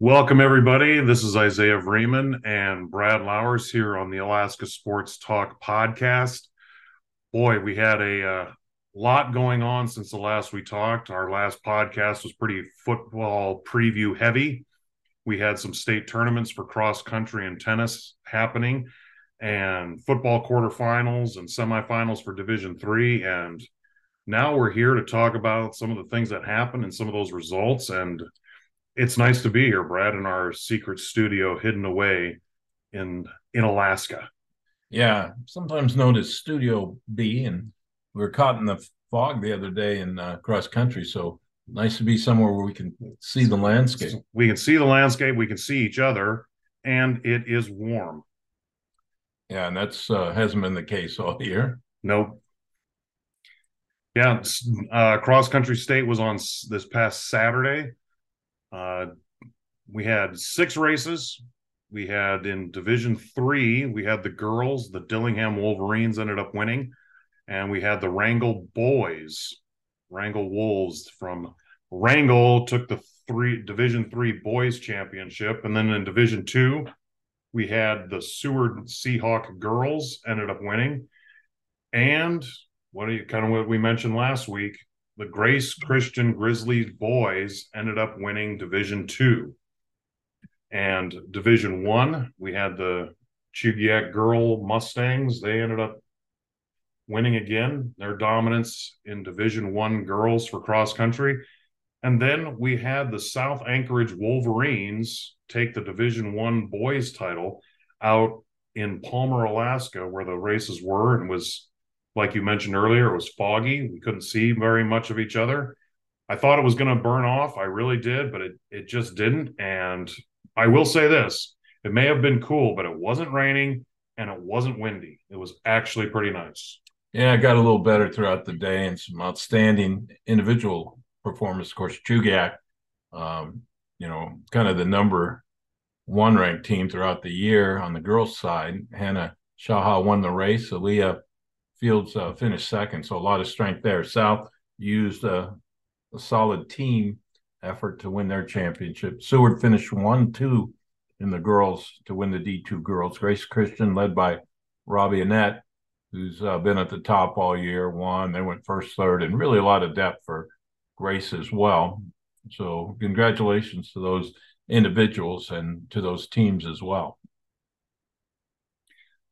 Welcome, everybody. This is Isaiah Vreeman and Brad Lowers here on the Alaska Sports Talk podcast. Boy, we had a lot going on since the last we talked. Our last podcast was pretty football preview heavy. We had some state tournaments for cross country and tennis happening, and football quarterfinals and semifinals for Division III. And now we're here to talk about some of the things that happened and some of those results. And it's nice to be here, Brad, in our secret studio hidden away in Alaska. Yeah, sometimes known as Studio B. And we were caught in the fog the other day in cross country. So nice to be somewhere where we can see the landscape. We can see the landscape. We can see each other. And it is warm. Yeah, and that's hasn't been the case all year. Nope. Yeah, cross-country state was on this past Saturday. We had 6 races. We had in Division III, we had the girls. The Dillingham Wolverines ended up winning. And we had the Wrangell boys. Wrangell Wolves from Wrangell took the Division III boys championship. And then in Division II, we had the Seward Seahawk girls ended up winning. And what we mentioned last week, the Grace Christian Grizzlies boys ended up winning Division II. And Division I, we had the Chugiak Girl Mustangs. They ended up winning again, their dominance in Division I girls for cross country. And then we had the South Anchorage Wolverines take the Division I boys title out in Palmer, Alaska, where the races were, and was, like you mentioned earlier, it was foggy. We couldn't see very much of each other. I thought it was going to burn off. I really did, but it just didn't. And I will say this, it may have been cool, but it wasn't raining and it wasn't windy. It was actually pretty nice. Yeah, it got a little better throughout the day, and some outstanding individual performance. Of course, Chugiak, kind of the number one ranked team throughout the year on the girls' side. Hannah Shaha won the race. Aaliyah Fields finished second, so a lot of strength there. South used a solid team effort to win their championship. Seward finished 1-2 in the girls to win the D2 girls. Grace Christian, led by Robbie Annette, who's been at the top all year, won. They went first, third, and really a lot of depth for Grace as well. So congratulations to those individuals and to those teams as well.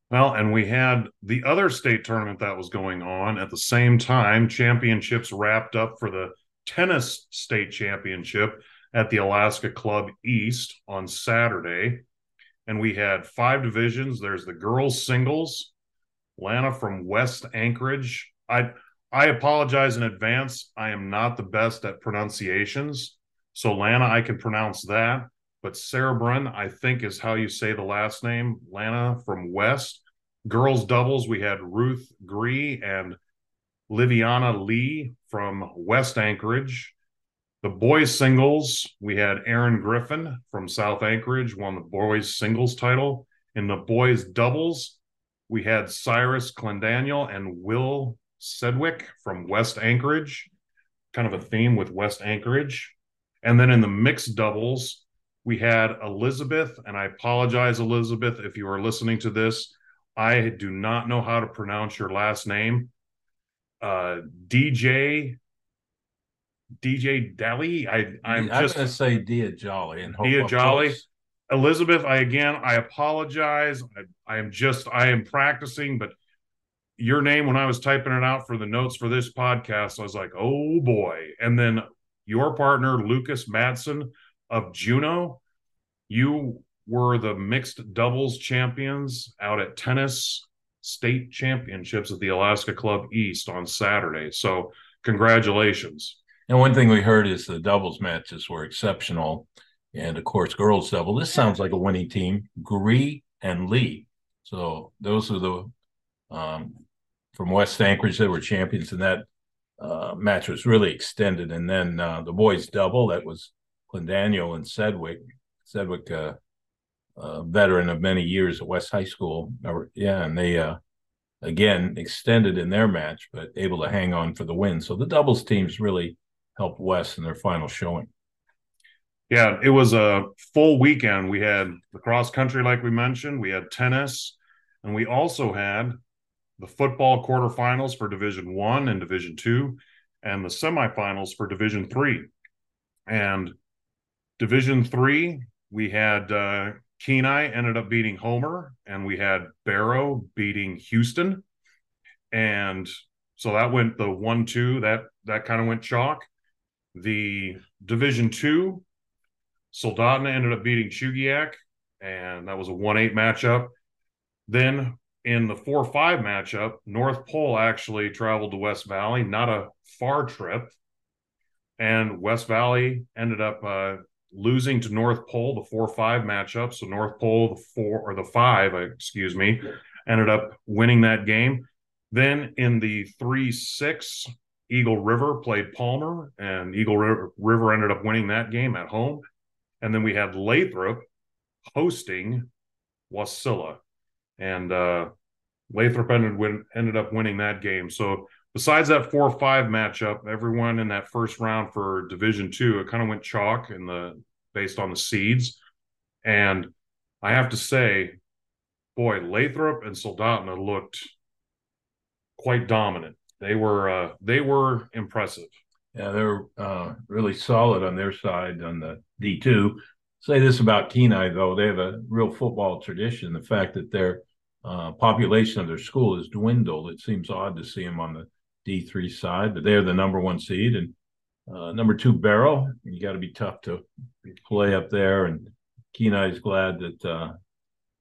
Well, and we had the other state tournament that was going on at the same time. Championships wrapped up for the tennis state championship at the Alaska Club East on Saturday. And we had 5 divisions. There's the girls singles. Lana from West Anchorage. I apologize in advance. I am not the best at pronunciations. So Lana, I can pronounce that. But Sarah Brunn, I think, is how you say the last name. Lana from West. Girls doubles, we had Ruth Gree and Liviana Lee from West Anchorage. The boys singles, we had Aaron Griffin from South Anchorage, won the boys singles title. In the boys doubles, we had Cyrus Clendaniel and Will Sedwick from West Anchorage. Kind of a theme with West Anchorage. And then in the mixed doubles, we had Elizabeth, and I apologize, Elizabeth, if you are listening to this. I do not know how to pronounce your last name. DJ Dally. I'm just going to say Dia Jolly. And Dia Jolly. Elizabeth, I apologize. I am practicing, but your name, when I was typing it out for the notes for this podcast, I was like, oh boy. And then your partner, Lucas Madsen of Juneau, you were the mixed doubles champions out at tennis state championships at the Alaska Club East on Saturday. So congratulations. And one thing we heard is the doubles matches were exceptional. And, of course, girls double. This sounds like a winning team, Gree and Lee. So those are the from West Anchorage that were champions, and that match was really extended. And then the boys double, that was Clendaniel and Sedwick. Sedwick, a veteran of many years at West High School. Yeah, and they, again, extended in their match, but able to hang on for the win. So the doubles teams really helped West in their final showing. Yeah, it was a full weekend. We had the cross country, like we mentioned. We had tennis, and we also had the football quarterfinals for Division I and Division II, and the semifinals for Division III. And Division III, we had Kenai ended up beating Homer, and we had Barrow beating Houston. And so that went the 1-2. That kind of went chalk. The Division II, Soldotna ended up beating Chugiak, and that was a 1-8 matchup. Then in the 4-5 matchup, North Pole actually traveled to West Valley, not a far trip. And West Valley ended up losing to North Pole, the 4-5 matchup. So North Pole, the five, ended up winning that game. Then in the 3-6, Eagle River played Palmer, and Eagle River ended up winning that game at home. And then we had Lathrop hosting Wasilla, and Lathrop ended up winning that game. So besides that 4-5 matchup, everyone in that first round for Division II, it kind of went chalk based on the seeds. And I have to say, boy, Lathrop and Soldotna looked quite dominant. They were impressive. Yeah, they were really solid on their side on the D2. Say this about Kenai, though. They have a real football tradition. The fact that their population of their school has dwindled, it seems odd to see them on the D3 side, but they're the number one seed. And number two, Barrow, you got to be tough to play up there. And Kenai's glad that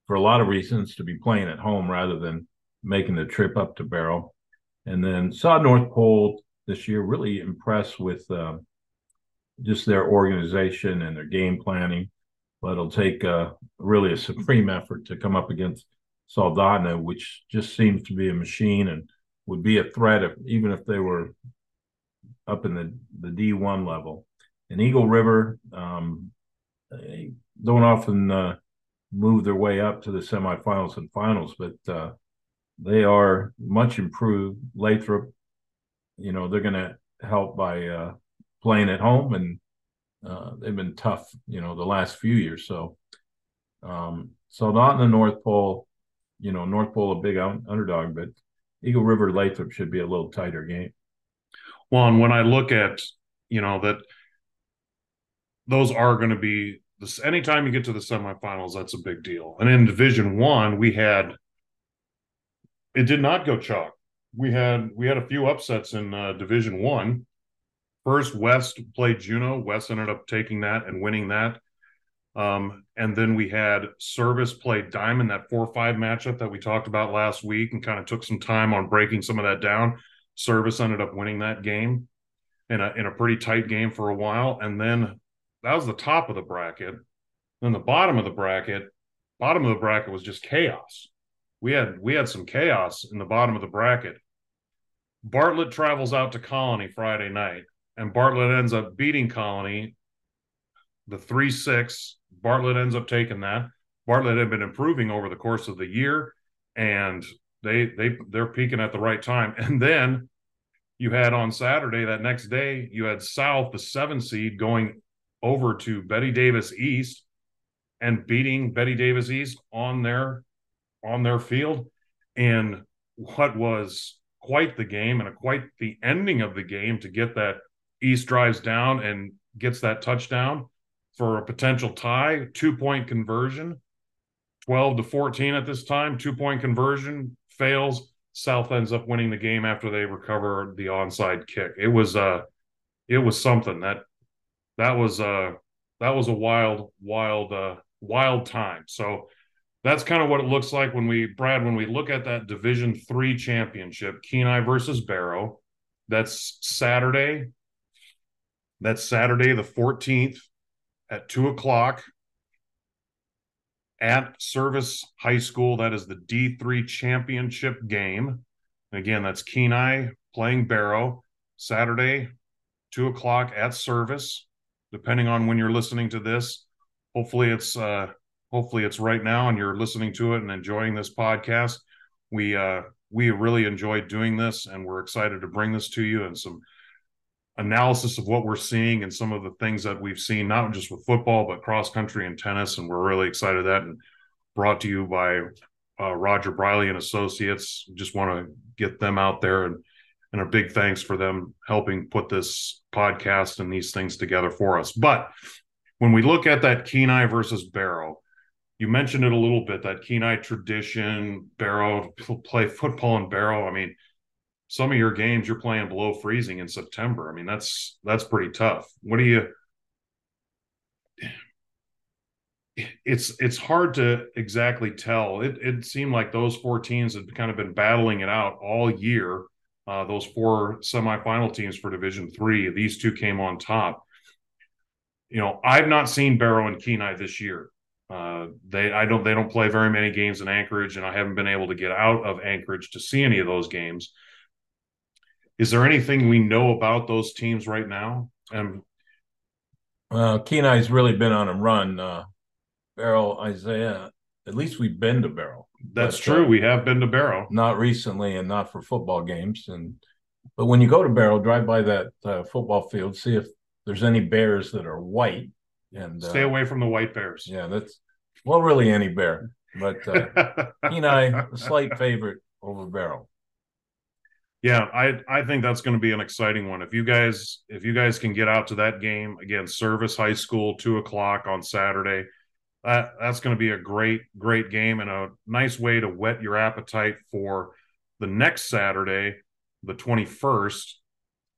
for a lot of reasons to be playing at home rather than making the trip up to Barrow. And then saw North Pole this year, really impressed with just their organization and their game planning. But it'll take really a supreme effort to come up against Soldotna, which just seems to be a machine and would be a threat even if they were up in the D1 level. And Eagle River, they don't often move their way up to the semifinals and finals, but they are much improved. Lathrop, you know, they're going to help by playing at home, and they've been tough, you know, the last few years. So not in the North Pole, you know, North Pole a big underdog, but Eagle River Lathrop should be a little tighter game. Well, and when I look at, you know, that those are going to be this, anytime you get to the semifinals, that's a big deal. And in Division I, it did not go chalk. We had a few upsets in Division One. First, West played Juneau. West ended up taking that and winning that. And then we had Service play Diamond, that 4-5 matchup that we talked about last week, and kind of took some time on breaking some of that down. Service ended up winning that game in a pretty tight game for a while. And then that was the top of the bracket. Then the bottom of the bracket was just chaos. We had some chaos in the bottom of the bracket. Bartlett travels out to Colony Friday night, and Bartlett ends up beating Colony, the 3-6. Bartlett ends up taking that. Bartlett had been improving over the course of the year, and they're peaking at the right time. And then you had on Saturday, that next day, you had South, the 7 seed, going over to Betty Davis East and beating Betty Davis East on their field in what was quite the game and quite the ending of the game to get that. East drives down and gets that touchdown for a potential tie, 2-point conversion, 12-14 at this time, 2-point conversion fails. South ends up winning the game after they recover the onside kick. It was something that was a wild time. So that's kind of what it looks like when we look at that Division III championship, Kenai versus Barrow. That's Saturday. That's Saturday the 14th at 2 o'clock at Service High School. That is the D3 championship game. And again, that's Kenai playing Barrow. Saturday, 2 o'clock at Service, depending on when you're listening to this. Hopefully it's right now and you're listening to it and enjoying this podcast. We really enjoyed doing this, and we're excited to bring this to you, and some analysis of what we're seeing and some of the things that we've seen, not just with football, but cross country and tennis. And we're really excited that, and brought to you by Roger Briley and Associates. Just want to get them out there, and a big thanks for them helping put this podcast and these things together for us. But when we look at that Kenai versus Barrow, you mentioned it a little bit, that Kenai tradition, Barrow, people play football in Barrow. I mean, some of your games you're playing below freezing in September. I mean, that's pretty tough. What do you – it's hard to exactly tell. It seemed like those four teams had kind of been battling it out all year, those four semifinal teams for Division III. These two came on top. You know, I've not seen Barrow and Kenai this year. They don't play very many games in Anchorage, and I haven't been able to get out of Anchorage to see any of those games. Is there anything we know about those teams right now? Kenai's really been on a run. Barrow, Isaiah, at least we've been to Barrow. That's true. We have been to Barrow. Not recently, and not for football games. But when you go to Barrow, drive by that football field, see if there's any bears that are white. And stay away from the white bears. Yeah, that's – well, really any bear. But Kenai, a slight favorite over Barrow. Yeah, I think that's going to be an exciting one. If you guys can get out to that game, again, Service High School, 2 o'clock on Saturday, that's going to be a great, great game and a nice way to whet your appetite for the next Saturday, the 21st,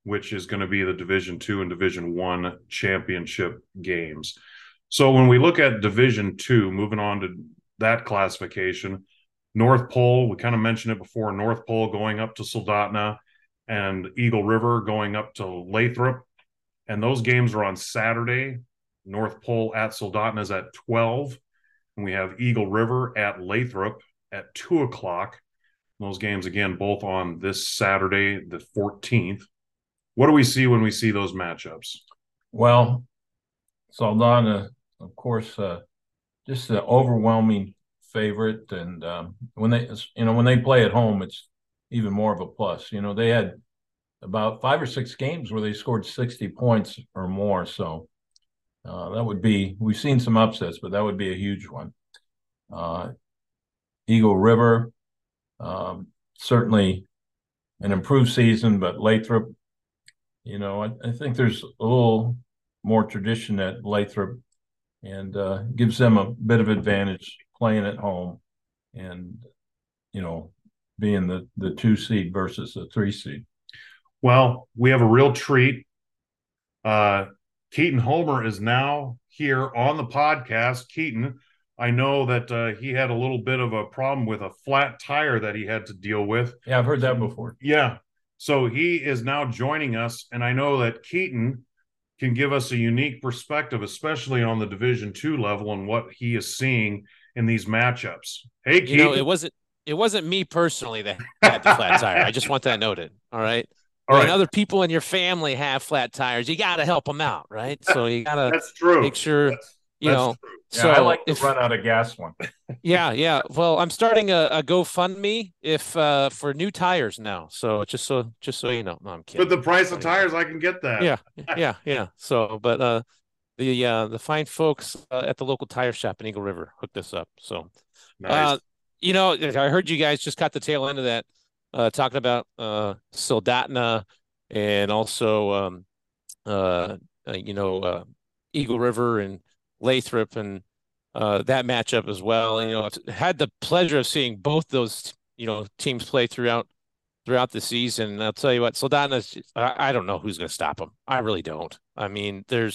which is going to be the Division II and Division I championship games. So when we look at Division II, moving on to that classification, North Pole, we kind of mentioned it before, North Pole going up to Soldotna and Eagle River going up to Lathrop. And those games are on Saturday. North Pole at Soldotna is at 12. And we have Eagle River at Lathrop at 2 o'clock. And those games, again, both on this Saturday, the 14th. What do we see when we see those matchups? Well, Soldotna, of course, just an overwhelming favorite, and when they play at home, it's even more of a plus. You know, they had about 5 or 6 games where they scored 60 points or more, so that would be, we've seen some upsets, but that would be a huge one. Eagle River, certainly an improved season, but Lathrop, you know, I think there's a little more tradition at Lathrop, and gives them a bit of advantage playing at home, and, you know, being the 2 seed versus the 3 seed. Well, we have a real treat. Keaton Homer is now here on the podcast. Keaton, I know that he had a little bit of a problem with a flat tire that he had to deal with. Yeah, I've heard that before. Yeah. So he is now joining us, and I know that Keaton can give us a unique perspective, especially on the Division II level and what he is seeing in these matchups. Hey, Keaton. You know, it wasn't me personally that had the flat tire. I just want that noted. All right. All right. When other people in your family have flat tires, you got to help them out, right? So you got to make sure, that's true. Yeah, so I like to run out of gas one. Yeah. Well, I'm starting a GoFundMe for new tires now. So just so you know, no, I'm kidding. But the price of tires, I can get that. Yeah. So, but the fine folks at the local tire shop in Eagle River hooked us up. So, nice. You know, I heard you guys just caught the tail end of that, talking about Soldotna and also, Eagle River and Lathrop and that matchup as well. And, you know, I've had the pleasure of seeing both those, you know, teams play throughout the season. And I'll tell you what, Soldotna's, I don't know who's going to stop them. I really don't. I mean, they're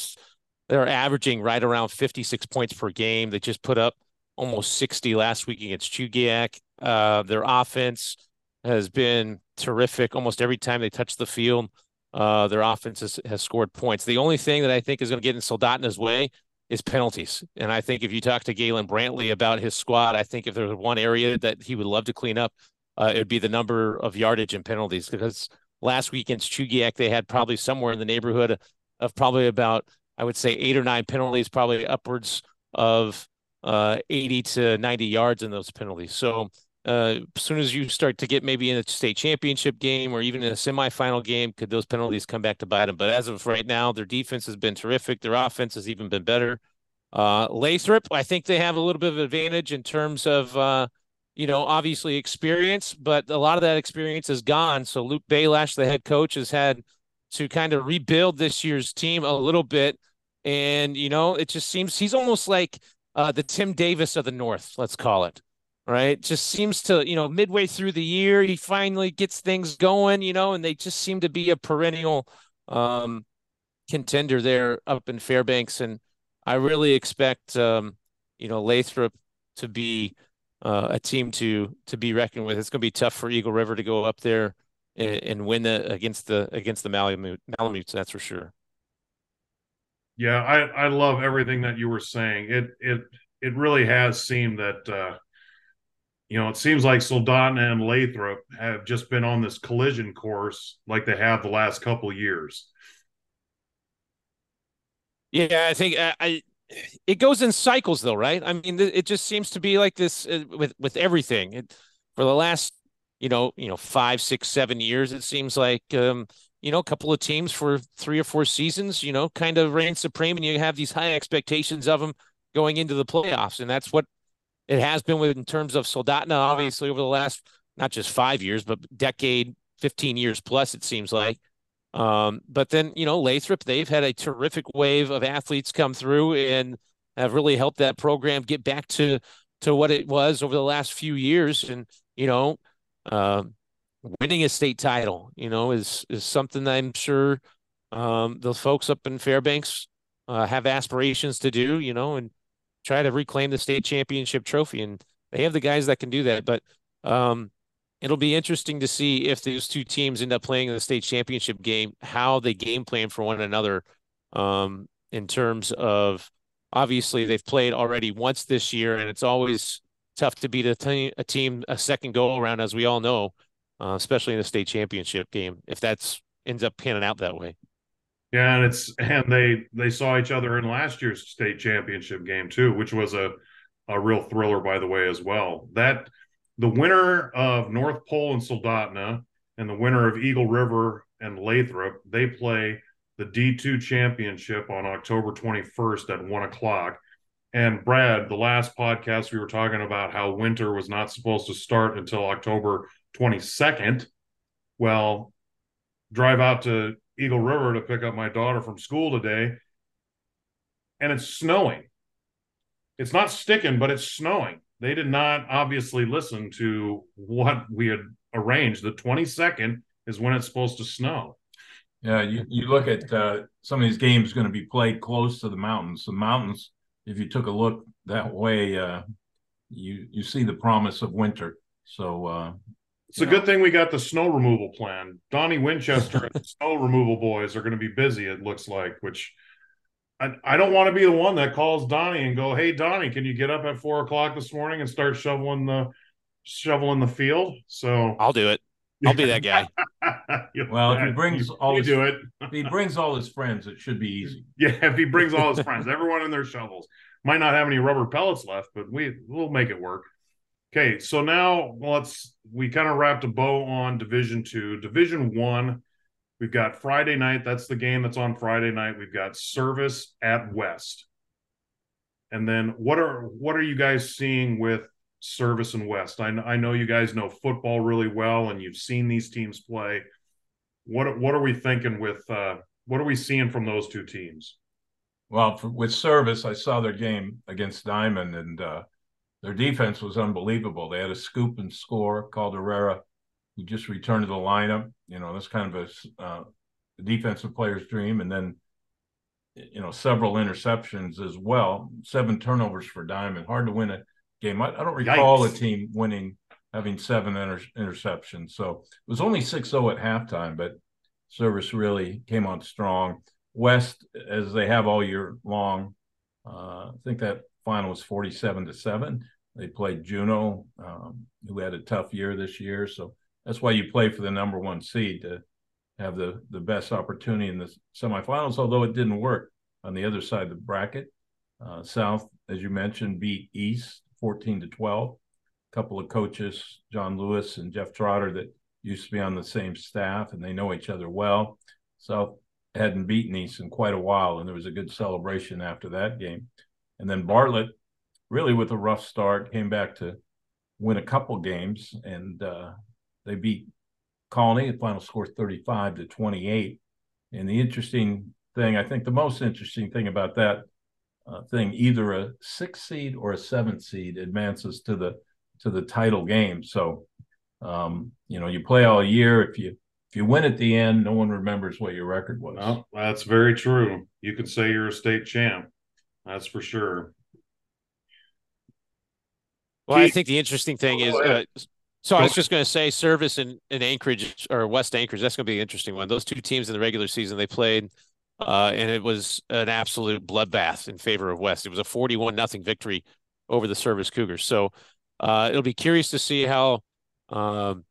averaging right around 56 points per game. They just put up almost 60 last week against Chugiak. Their offense has been terrific. Almost every time they touch the field, their offense has scored points. The only thing that I think is going to get in Soldotna's way is penalties. And I think if you talk to Galen Brantley about his squad, I think if there was one area that he would love to clean up, it would be the number of yardage and penalties. Because last week against Chugiak, they had probably somewhere in the neighborhood of probably about, I would say, 8 or 9 penalties, probably upwards of 80 to 90 yards in those penalties. So As soon as you start to get maybe in a state championship game or even in a semifinal game, could those penalties come back to bite them? But as of right now, their defense has been terrific. Their offense has even been better. Lathrop, I think they have a little bit of advantage in terms of, obviously experience, but a lot of that experience is gone. So Luke Baylash, the head coach, has had to kind of rebuild this year's team a little bit. And, it just seems he's almost like the Tim Davis of the North, let's call it. Right. Just seems to, midway through the year, he finally gets things going, and they just seem to be a perennial contender there up in Fairbanks. And I really expect, Lathrop to be a team to be reckoned with. It's going to be tough for Eagle River to go up there and win against the Malamutes. That's for sure. Yeah. I love everything that you were saying. It really has seemed that, it seems like Soldotna and Lathrop have just been on this collision course like they have the last couple of years. Yeah, I think it goes in cycles, though, right? I mean, it just seems to be like this with everything. For the last, 5, 6, 7 years, it seems like, a couple of teams for 3 or 4 seasons, kind of reign supreme, and you have these high expectations of them going into the playoffs, and that's what it has been with in terms of Soldotna, obviously, over the last, not just 5 years, but decade, 15 years plus, it seems like. But then, Lathrop, they've had a terrific wave of athletes come through and have really helped that program get back to what it was over the last few years. And, winning a state title, is something that I'm sure the folks up in Fairbanks have aspirations to do, and try to reclaim the state championship trophy, and they have the guys that can do that. But it'll be interesting to see if these two teams end up playing in the state championship game, how they game plan for one another in terms of, obviously, they've played already once this year, and it's always tough to beat a team a second go around, as we all know, especially in the state championship game, if that ends up panning out that way. Yeah, and they saw each other in last year's state championship game too, which was a real thriller, by the way, as well. That the winner of North Pole and Soldotna and the winner of Eagle River and Lathrop, they play the D2 championship on October 21st at 1:00. And Brad, the last podcast we were talking about how winter was not supposed to start until October 22nd. Well, drive out to Eagle River to pick up my daughter from school today, and it's snowing. It's not sticking, but it's snowing. They did not obviously listen to what we had arranged. The 22nd is when it's supposed to snow. Yeah, you look at some of these games going to be played close to the mountains. The mountains, if you took a look that way, you see the promise of winter. So it's a good thing we got the snow removal plan. Donnie Winchester and the snow removal boys are going to be busy, it looks like, which I don't want to be the one that calls Donnie and go, hey, Donnie, can you get up at 4:00 this morning and start shoveling the field? So I'll do it. I'll be that guy. Well, if he brings all his friends, it should be easy. Yeah, if he brings all his friends, everyone in their shovels. Might not have any rubber pellets left, but we'll make it work. Okay, so now we kind of wrapped a bow on Division 2. Division 1, we've got Friday night. That's the game that's on Friday night. We've got Service at West. And then what are you guys seeing with Service and West? I know you guys know football really well, and you've seen these teams play. What are we thinking with what are we seeing from those two teams? Well, with Service, I saw their game against Diamond, and their defense was unbelievable. They had a scoop and score, Calderera, who just returned to the lineup. That's kind of a defensive player's dream. And then, several interceptions as well. 7 turnovers for Diamond. Hard to win a game. I don't recall a team having 7 interceptions. So it was only 6-0 at halftime, but Service really came on strong. West, as they have all year long, I think that final was 47-7. They played Juneau, who had a tough year this year. So that's why you play for the number 1 seed, to have the best opportunity in the semifinals, although it didn't work on the other side of the bracket. South, as you mentioned, beat East 14-12. couple of coaches, John Lewis and Jeff Trotter, that used to be on the same staff, and they know each other well. South hadn't beaten East in quite a while, and there was a good celebration after that game. And then Bartlett, really with a rough start, came back to win a couple games, and they beat Colony. The final score 35-28. And the interesting thing, I think the most interesting thing about that thing, either a 6th seed or a 7th seed advances to the title game. So, you know, you play all year. If you win at the end, no one remembers what your record was. Well, that's very true. You could say you're a state champ. That's for sure. Well, I think the interesting thing is, so I was just going to say Service and Anchorage, or West Anchorage, that's going to be an interesting one. Those two teams in the regular season, they played, and it was an absolute bloodbath in favor of West. It was a 41-0 victory over the Service Cougars. So it'll be curious to see how, you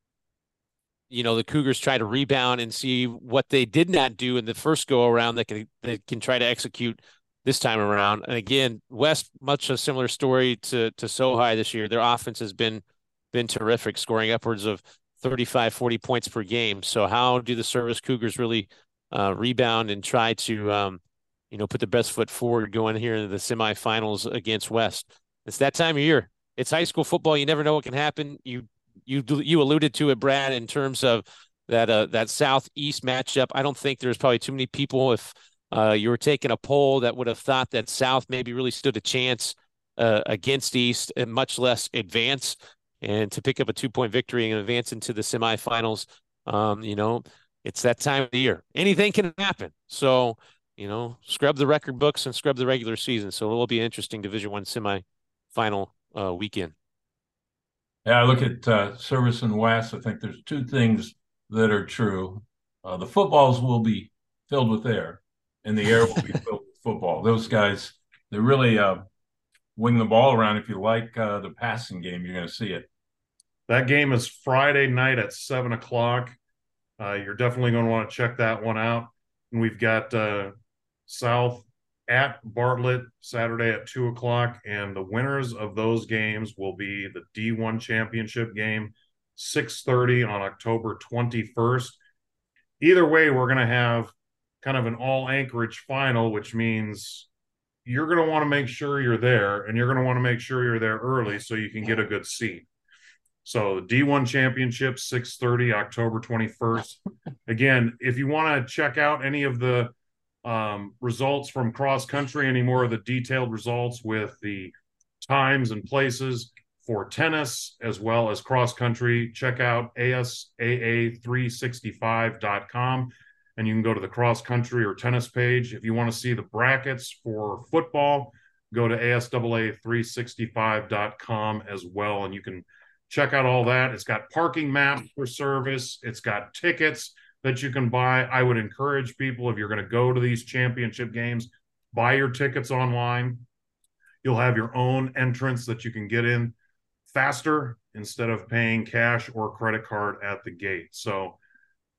know, the Cougars try to rebound and see what they did not do in the first go-around that they can try to execute this time around. And again, West, much a similar story to Sohi this year. Their offense has been terrific, scoring upwards of 35, 40 points per game. So how do the Service Cougars really rebound and try to, you know, put the best foot forward going here into the semifinals against West? It's that time of year. It's high school football. You never know what can happen. You alluded to it, Brad, in terms of that Southeast matchup. I don't think there's probably too many people, if you were taking a poll, that would have thought that South maybe really stood a chance against East, and much less advance. And to pick up a 2-point victory and advance into the semifinals, you know, it's that time of the year. Anything can happen. So, you know, scrub the record books and scrub the regular season. So it will be an interesting Division I semifinal weekend. Yeah, I look at Service and West. I think there's two things that are true. The footballs will be filled with air, and the air will be filled with football. Those guys, they really wing the ball around. If you like the passing game, you're going to see it. That game is Friday night at 7 o'clock. You're definitely going to want to check that one out. And we've got South at Bartlett Saturday at 2 o'clock. And the winners of those games will be the D1 championship game, 6:30 on October 21st. Either way, we're going to have kind of an all-Anchorage final, which means you're going to want to make sure you're there, and you're going to want to make sure you're there early so you can get a good seat. So D1 Championship, 6:30, October 21st. Again, if you want to check out any of the results from cross-country, any more of the detailed results with the times and places for tennis as well as cross-country, check out asaa365.com. And you can go to the cross-country or tennis page. If you want to see the brackets for football, go to asaa365.com as well, and you can check out all that. It's got parking maps for Service. It's got tickets that you can buy. I would encourage people, if you're going to go to these championship games, buy your tickets online. You'll have your own entrance that you can get in faster instead of paying cash or credit card at the gate. So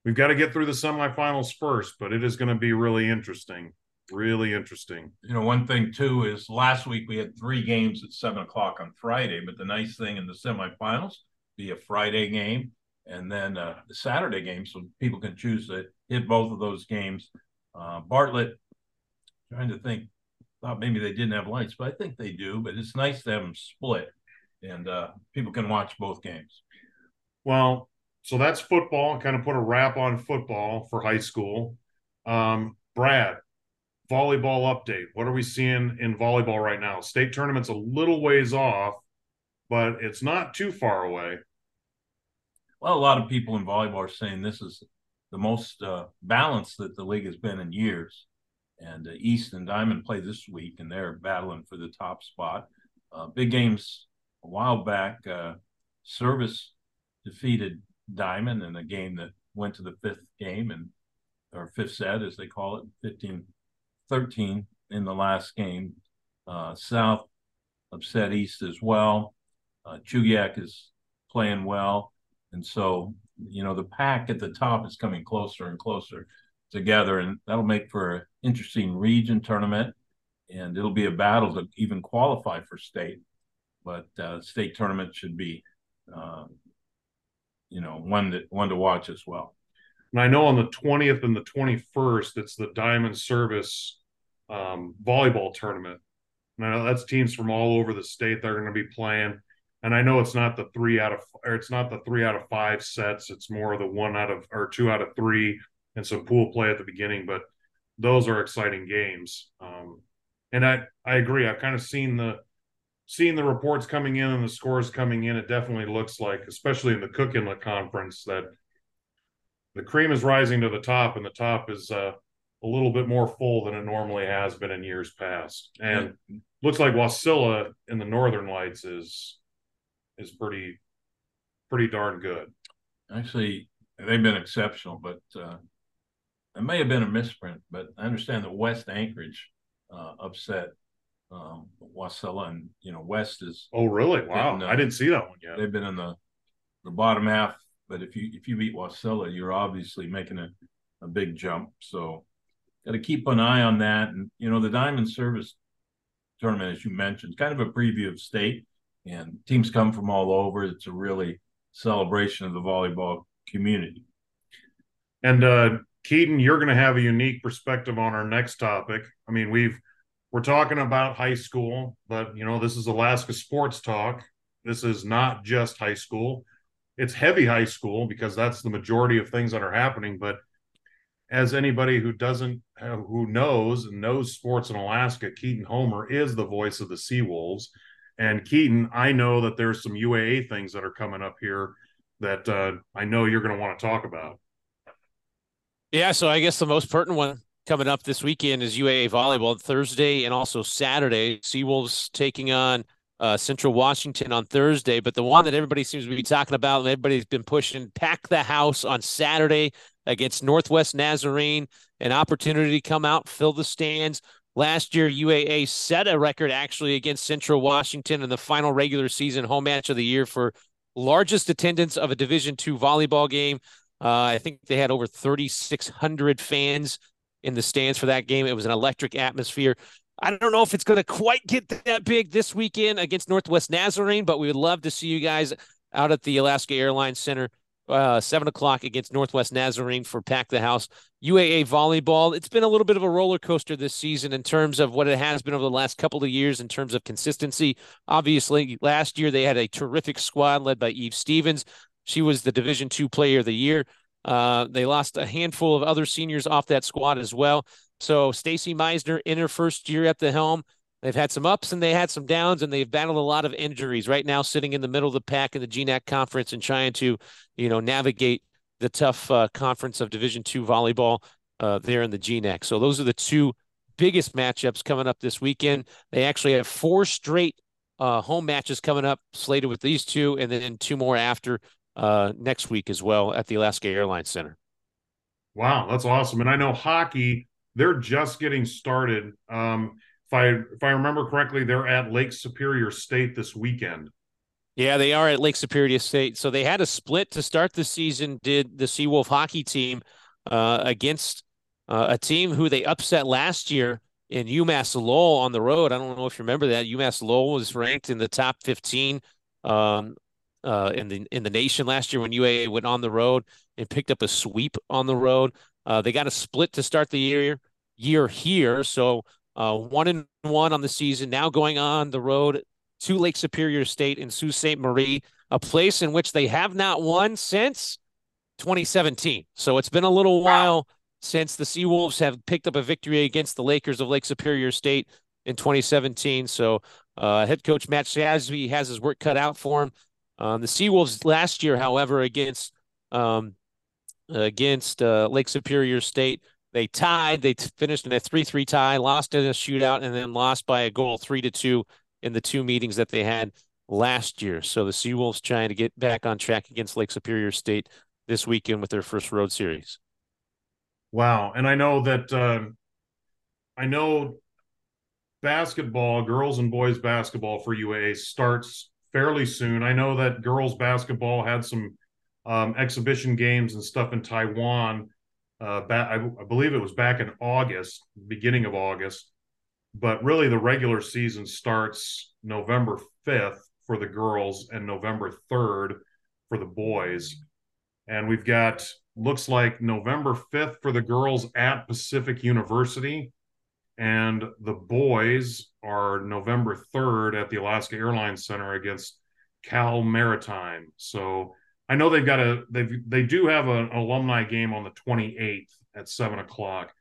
we've got to get through the semifinals first, but it is going to be really interesting. Really interesting. You know, one thing, too, is last week we had 3 games at 7 o'clock on Friday, but the nice thing in the semifinals, be a Friday game and then the Saturday game, so people can choose to hit both of those games. Bartlett, trying to think, thought maybe they didn't have lights, but I think they do, but it's nice to have them split, and people can watch both games. Well, so that's football. Kind of put a wrap on football for high school. Brad, volleyball update. What are we seeing in volleyball right now? State tournament's a little ways off, but it's not too far away. Well, a lot of people in volleyball are saying this is the most balanced that the league has been in years. And East and Diamond play this week, and they're battling for the top spot. Big games a while back, Service defeated Diamond in a game that went to the 5th game, and or 5th set as they call it, 15-13 in the last game. South upset East as well. Chugiak is playing well, and so, you know, the pack at the top is coming closer and closer together, and that'll make for an interesting region tournament, and it'll be a battle to even qualify for state. But state tournament should be one to watch as well. And I know on the 20th and the 21st, it's the Diamond Service volleyball tournament. And I know that's teams from all over the state that are going to be playing. And I know it's not the three out of five sets. It's more of the 2 out of 3 and some pool play at the beginning. But those are exciting games. And I agree. I've kind of seen the reports coming in and the scores coming in. It definitely looks like, especially in the Cook Inlet Conference, that the cream is rising to the top, and the top is a little bit more full than it normally has been in years past. And looks like Wasilla in the Northern Lights is pretty darn good. Actually, they've been exceptional, but it may have been a misprint, but I understand that West Anchorage upset Wasilla, and West is. Oh, really? Wow! I didn't see that one yet. They've been in the bottom half. But if you beat Wasilla, you're obviously making a big jump. So got to keep an eye on that. And, the Diamond Service tournament, as you mentioned, kind of a preview of state. And teams come from all over. It's a really celebration of the volleyball community. And, Keaton, you're going to have a unique perspective on our next topic. I mean, we're talking about high school, but, this is Alaska Sports Talk. This is not just high school. It's heavy high school because that's the majority of things that are happening. But as anybody who knows sports in Alaska, Keaton Homer is the voice of the Seawolves. And Keaton, I know that there's some UAA things that are coming up here that I know you're going to want to talk about. Yeah, so I guess the most pertinent one coming up this weekend is UAA volleyball Thursday and also Saturday. Seawolves taking on Central Washington on Thursday, but the one that everybody seems to be talking about and everybody's been pushing, pack the house on Saturday against Northwest Nazarene, an opportunity to come out, fill the stands. Last year, UAA set a record actually against Central Washington in the final regular season home match of the year for largest attendance of a Division II volleyball game. I think they had over 3,600 fans in the stands for that game. It was an electric atmosphere. I don't know if it's going to quite get that big this weekend against Northwest Nazarene, but we would love to see you guys out at the Alaska Airlines Center, 7 o'clock against Northwest Nazarene for Pack the House. UAA volleyball, it's been a little bit of a roller coaster this season in terms of what it has been over the last couple of years in terms of consistency. Obviously, last year they had a terrific squad led by Eve Stevens. She was the Division II Player of the Year. They lost a handful of other seniors off that squad as well. So Stacy Meisner in her first year at the helm, they've had some ups and they had some downs, and they've battled a lot of injuries right now, sitting in the middle of the pack in the GNAC conference and trying to, navigate the tough conference of Division II volleyball there in the GNAC. So those are the two biggest matchups coming up this weekend. They actually have four straight home matches coming up slated with these two, and then two more after next week as well at the Alaska Airlines Center. Wow, that's awesome. And I know hockey, they're just getting started. If I remember correctly, they're at Lake Superior State this weekend. Yeah, they are at Lake Superior State. So they had a split to start the season, did the Seawolf hockey team against a team who they upset last year in UMass Lowell on the road. I don't know if you remember that. UMass Lowell was ranked in the top 15 in the nation last year when UAA went on the road and picked up a sweep on the road. They got a split to start the year here. So 1-1 on the season, now going on the road to Lake Superior State in Sault Ste. Marie, a place in which they have not won since 2017. So it's been a little while since the Seawolves have picked up a victory against the Lakers of Lake Superior State in 2017. So head coach Matt Shazby has his work cut out for him. The Seawolves last year, however, against Lake Superior State, they tied. They finished in a 3-3 tie, lost in a shootout, and then lost by a goal 3-2 in the two meetings that they had last year. So the Seawolves trying to get back on track against Lake Superior State this weekend with their first road series. Wow. And I know that basketball, girls and boys basketball for UAA starts fairly soon. I know that girls basketball had some exhibition games and stuff in Taiwan. I believe it was back in August, beginning of August, but really the regular season starts November 5th for the girls and November 3rd for the boys. And we've got, looks like November 5th for the girls at Pacific University. And the boys are November 3rd at the Alaska Airlines Center against Cal Maritime. So I know they've got a, they do have an alumni game on the 28th at 7 o'clock.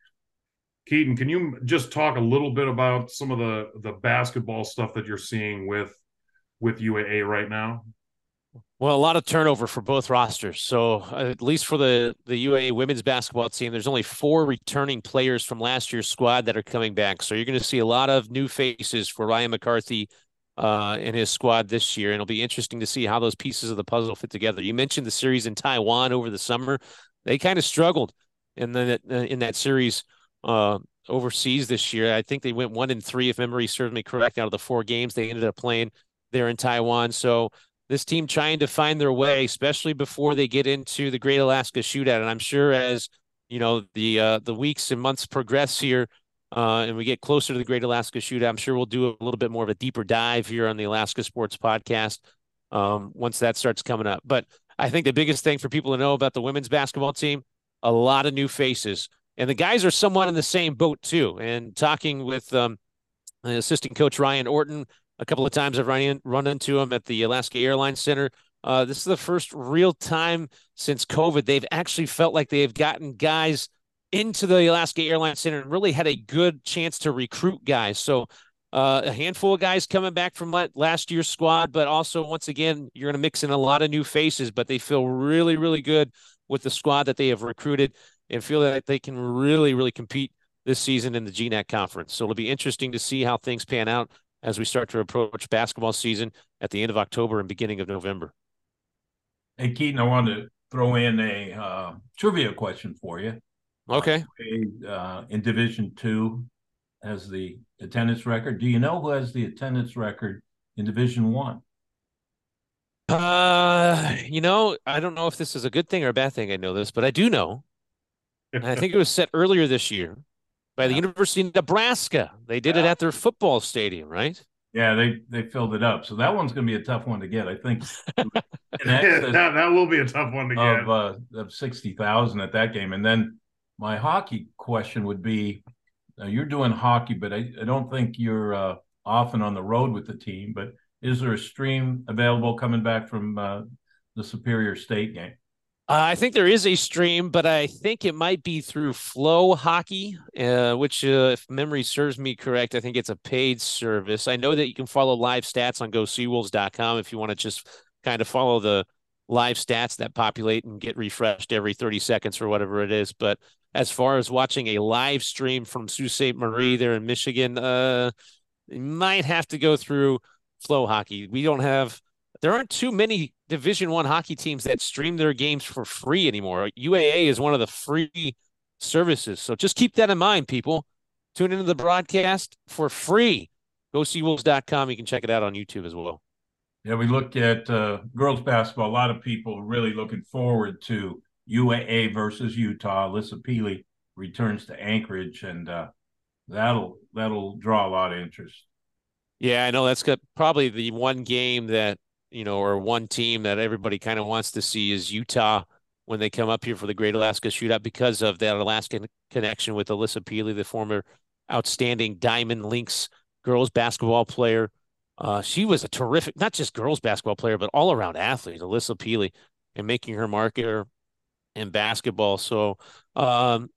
Keaton, can you just talk a little bit about some of the basketball stuff that you're seeing with UAA right now? Well, a lot of turnover for both rosters. So at least for the UAA women's basketball team, there's only 4 returning players from last year's squad that are coming back. So you're going to see a lot of new faces for Ryan McCarthy and his squad this year. And it'll be interesting to see how those pieces of the puzzle fit together. You mentioned the series in Taiwan over the summer. They kind of struggled in that series overseas this year. I think they went 1-3, if memory serves me correct, out of the 4 games they ended up playing there in Taiwan. So this team trying to find their way, especially before they get into the Great Alaska Shootout. And I'm sure as, you know, the weeks and months progress here and we get closer to the Great Alaska Shootout, I'm sure we'll do a little bit more of a deeper dive here on the Alaska Sports Podcast once that starts coming up. But I think the biggest thing for people to know about the women's basketball team, a lot of new faces. And the guys are somewhat in the same boat, too. And talking with assistant coach Ryan Orton, a couple of times I've run into him at the Alaska Airlines Center. This is the first real time since COVID they've actually felt like they've gotten guys into the Alaska Airlines Center and really had a good chance to recruit guys. So a handful of guys coming back from last year's squad, but also, once again, you're going to mix in a lot of new faces, but they feel really, really good with the squad that they have recruited and feel that they can really, really compete this season in the GNAC conference. So it'll be interesting to see how things pan out as we start to approach basketball season at the end of October and beginning of November. Hey, Keaton, I wanted to throw in a trivia question for you. Okay. In Division II has the attendance record. Do you know who has the attendance record in Division I? You know, I don't know if this is a good thing or a bad thing. I know this, but I do know. And I think it was set earlier this year by the University of Nebraska. They did it at their football stadium, right? Yeah, they filled it up. So that one's going to be a tough one to get, I think. That will be a tough one to get. Of 60,000 at that game. And then my hockey question would be, you're doing hockey, but I don't think you're often on the road with the team. But is there a stream available coming back from the Superior State game? I think there is a stream, but I think it might be through Flow Hockey, which, if memory serves me correct, I think it's a paid service. I know that you can follow live stats on GoSeawolves.com if you want to just kind of follow the live stats that populate and get refreshed every 30 seconds or whatever it is. But as far as watching a live stream from Sault Ste. Marie there in Michigan, you might have to go through Flow Hockey. There aren't too many Division I hockey teams that stream their games for free anymore. UAA is one of the free services. So just keep that in mind, people. Tune into the broadcast for free. GoSeawolves.com. You can check it out on YouTube as well. Yeah, we looked at girls basketball. A lot of people really looking forward to UAA versus Utah. Alyssa Peely returns to Anchorage, and that'll draw a lot of interest. Yeah, I know that's probably the one game that, you know, or one team that everybody kind of wants to see is Utah when they come up here for the Great Alaska Shootout because of that Alaskan connection with Alyssa Peely, the former outstanding Diamond Lynx girls basketball player. She was a terrific, not just girls basketball player, but all around athlete, Alyssa Peely, and making her mark here in basketball. So coming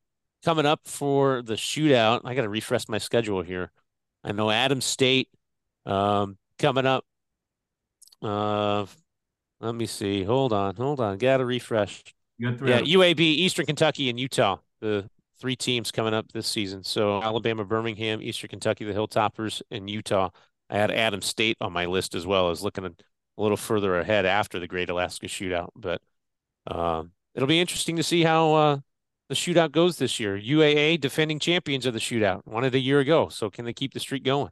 up for the shootout, I got to refresh my schedule here. I know Adams State coming up. Let me see. Hold on. Got to refresh. Yeah, UAB, Eastern Kentucky, and Utah, the 3 teams coming up this season. So Alabama, Birmingham, Eastern Kentucky, the Hilltoppers, and Utah. I had Adams State on my list as well. I was looking a little further ahead after the Great Alaska Shootout, but it'll be interesting to see how the shootout goes this year. UAA, defending champions of the shootout, won it a year ago. So can they keep the streak going?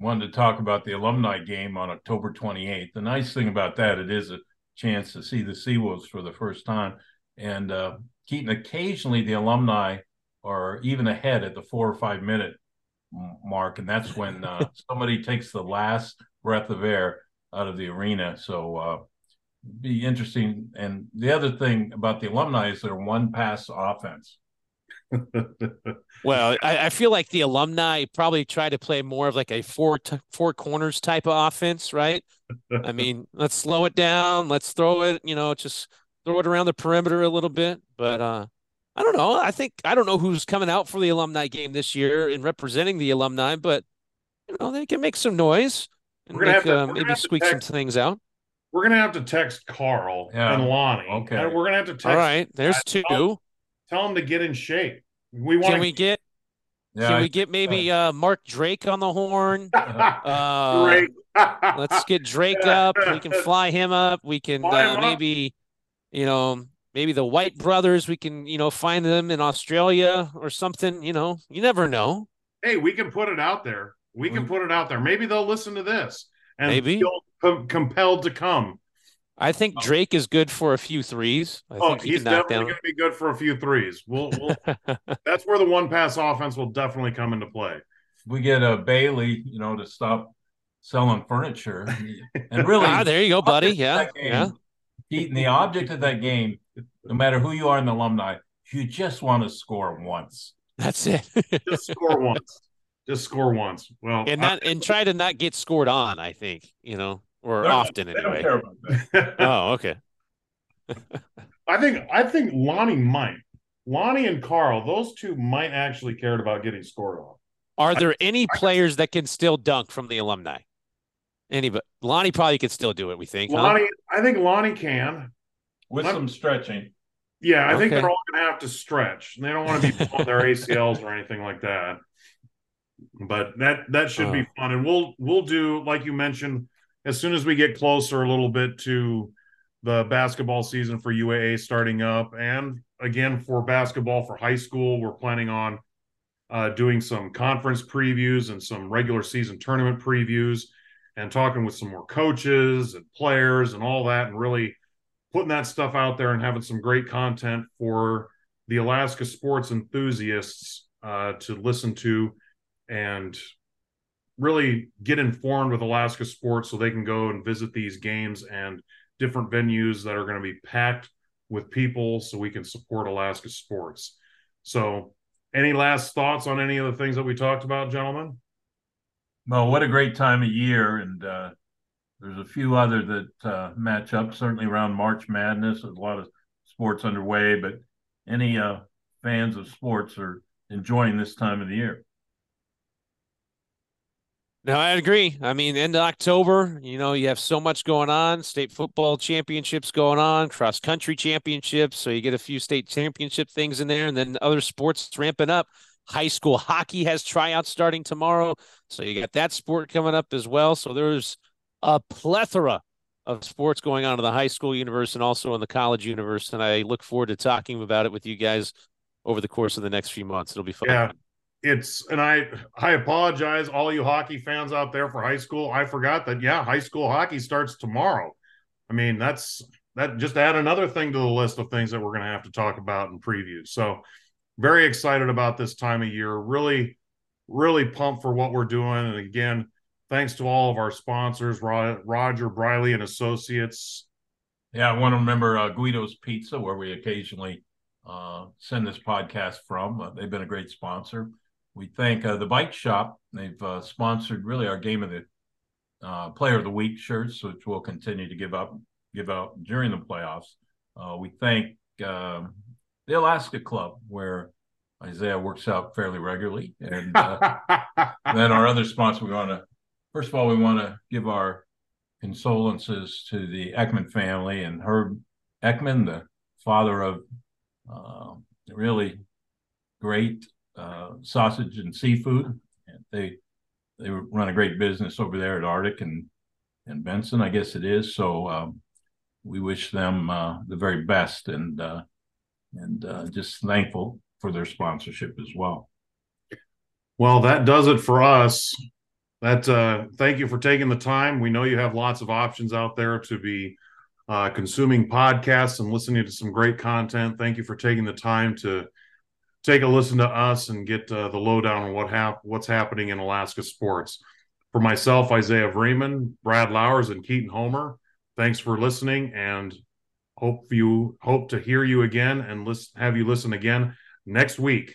Wanted to talk about the alumni game on October 28th. The nice thing about that, it is a chance to see the Seawolves for the first time. And Keaton, occasionally the alumni are even ahead at the 4 or 5 minute mark. And that's when somebody takes the last breath of air out of the arena. So be interesting. And the other thing about the alumni is they're one pass offense. Well, I feel like the alumni probably try to play more of like a four corners type of offense, right? I mean, let's slow it down. Let's throw it, just throw it around the perimeter a little bit. But I don't know. I don't know who's coming out for the alumni game this year and representing the alumni, but they can make some noise and maybe squeak some things out. We're going to have to text Carl and Lonnie. Okay. We're going to have to text. All right. There's two. Tell them to get in shape. Can we get maybe Mark Drake on the horn? Drake. Let's get Drake up. We can fly him up. We can maybe the White brothers. We can find them in Australia or something. You never know. Hey, we can put it out there. We can put it out there. Maybe they'll listen to this and feel compelled to come. I think Drake is good for a few threes. He's definitely going to be good for a few threes. That's where the one pass offense will definitely come into play. We get a Bailey, to stop selling furniture, and really, there you go, buddy. Yeah. Keaton, the object of that game, no matter who you are in the alumni, you just want to score once. That's it. Just score once. Just score once. Well, and try to not get scored on. I think Or they're often anyway. Oh, okay. I think Lonnie might. Lonnie and Carl, those two might actually cared about getting scored on. Are there any players that can still dunk from the alumni? Anybody? Lonnie probably could still do it, we think. Lonnie, huh? I think Lonnie can. With some stretching. Yeah, I think they're all going to have to stretch. They don't want to be on their ACLs or anything like that. But that should be fun. And we'll do, like you mentioned, as soon as we get closer a little bit to the basketball season for UAA starting up, and again for basketball for high school, we're planning on doing some conference previews and some regular season tournament previews and talking with some more coaches and players and all that, and really putting that stuff out there and having some great content for the Alaska sports enthusiasts to listen to and really get informed with Alaska sports so they can go and visit these games and different venues that are going to be packed with people so we can support Alaska sports. So any last thoughts on any of the things that we talked about, gentlemen? Well, what a great time of year. And there's a few other that match up, certainly around March Madness. There's a lot of sports underway, but any fans of sports are enjoying this time of the year. No, I agree. I mean, end of October, you have so much going on. State football championships going on, cross-country championships. So you get a few state championship things in there, and then other sports ramping up. High school hockey has tryouts starting tomorrow. So you got that sport coming up as well. So there's a plethora of sports going on in the high school universe and also in the college universe. And I look forward to talking about it with you guys over the course of the next few months. It'll be fun. Yeah. I apologize, all you hockey fans out there for high school. I forgot that, high school hockey starts tomorrow. I mean, that just add another thing to the list of things that we're going to have to talk about in preview. So very excited about this time of year. Really, really pumped for what we're doing. And again, thanks to all of our sponsors, Roger Briley and Associates. Yeah, I want to remember Guido's Pizza, where we occasionally send this podcast from. They've been a great sponsor. We thank the Bike Shop. They've sponsored really our Game of the Player of the Week shirts, which we'll continue to give out during the playoffs. We thank the Alaska Club, where Isaiah works out fairly regularly. And then our other sponsor, we want to give our condolences to the Ekman family and Herb Ekman, the father of really great sausage and seafood. And they run a great business over there at Arctic and Benson, I guess it is. So we wish them the very best and just thankful for their sponsorship as well. Well, that does it for us. That thank you for taking the time. We know you have lots of options out there to be consuming podcasts and listening to some great content. Thank you for taking the time to take a listen to us and get the lowdown on what's happening in Alaska sports. For myself, Isaiah Vreeman, Brad Lowers, and Keaton Homer, thanks for listening, and hope to hear you again and have you listen again next week.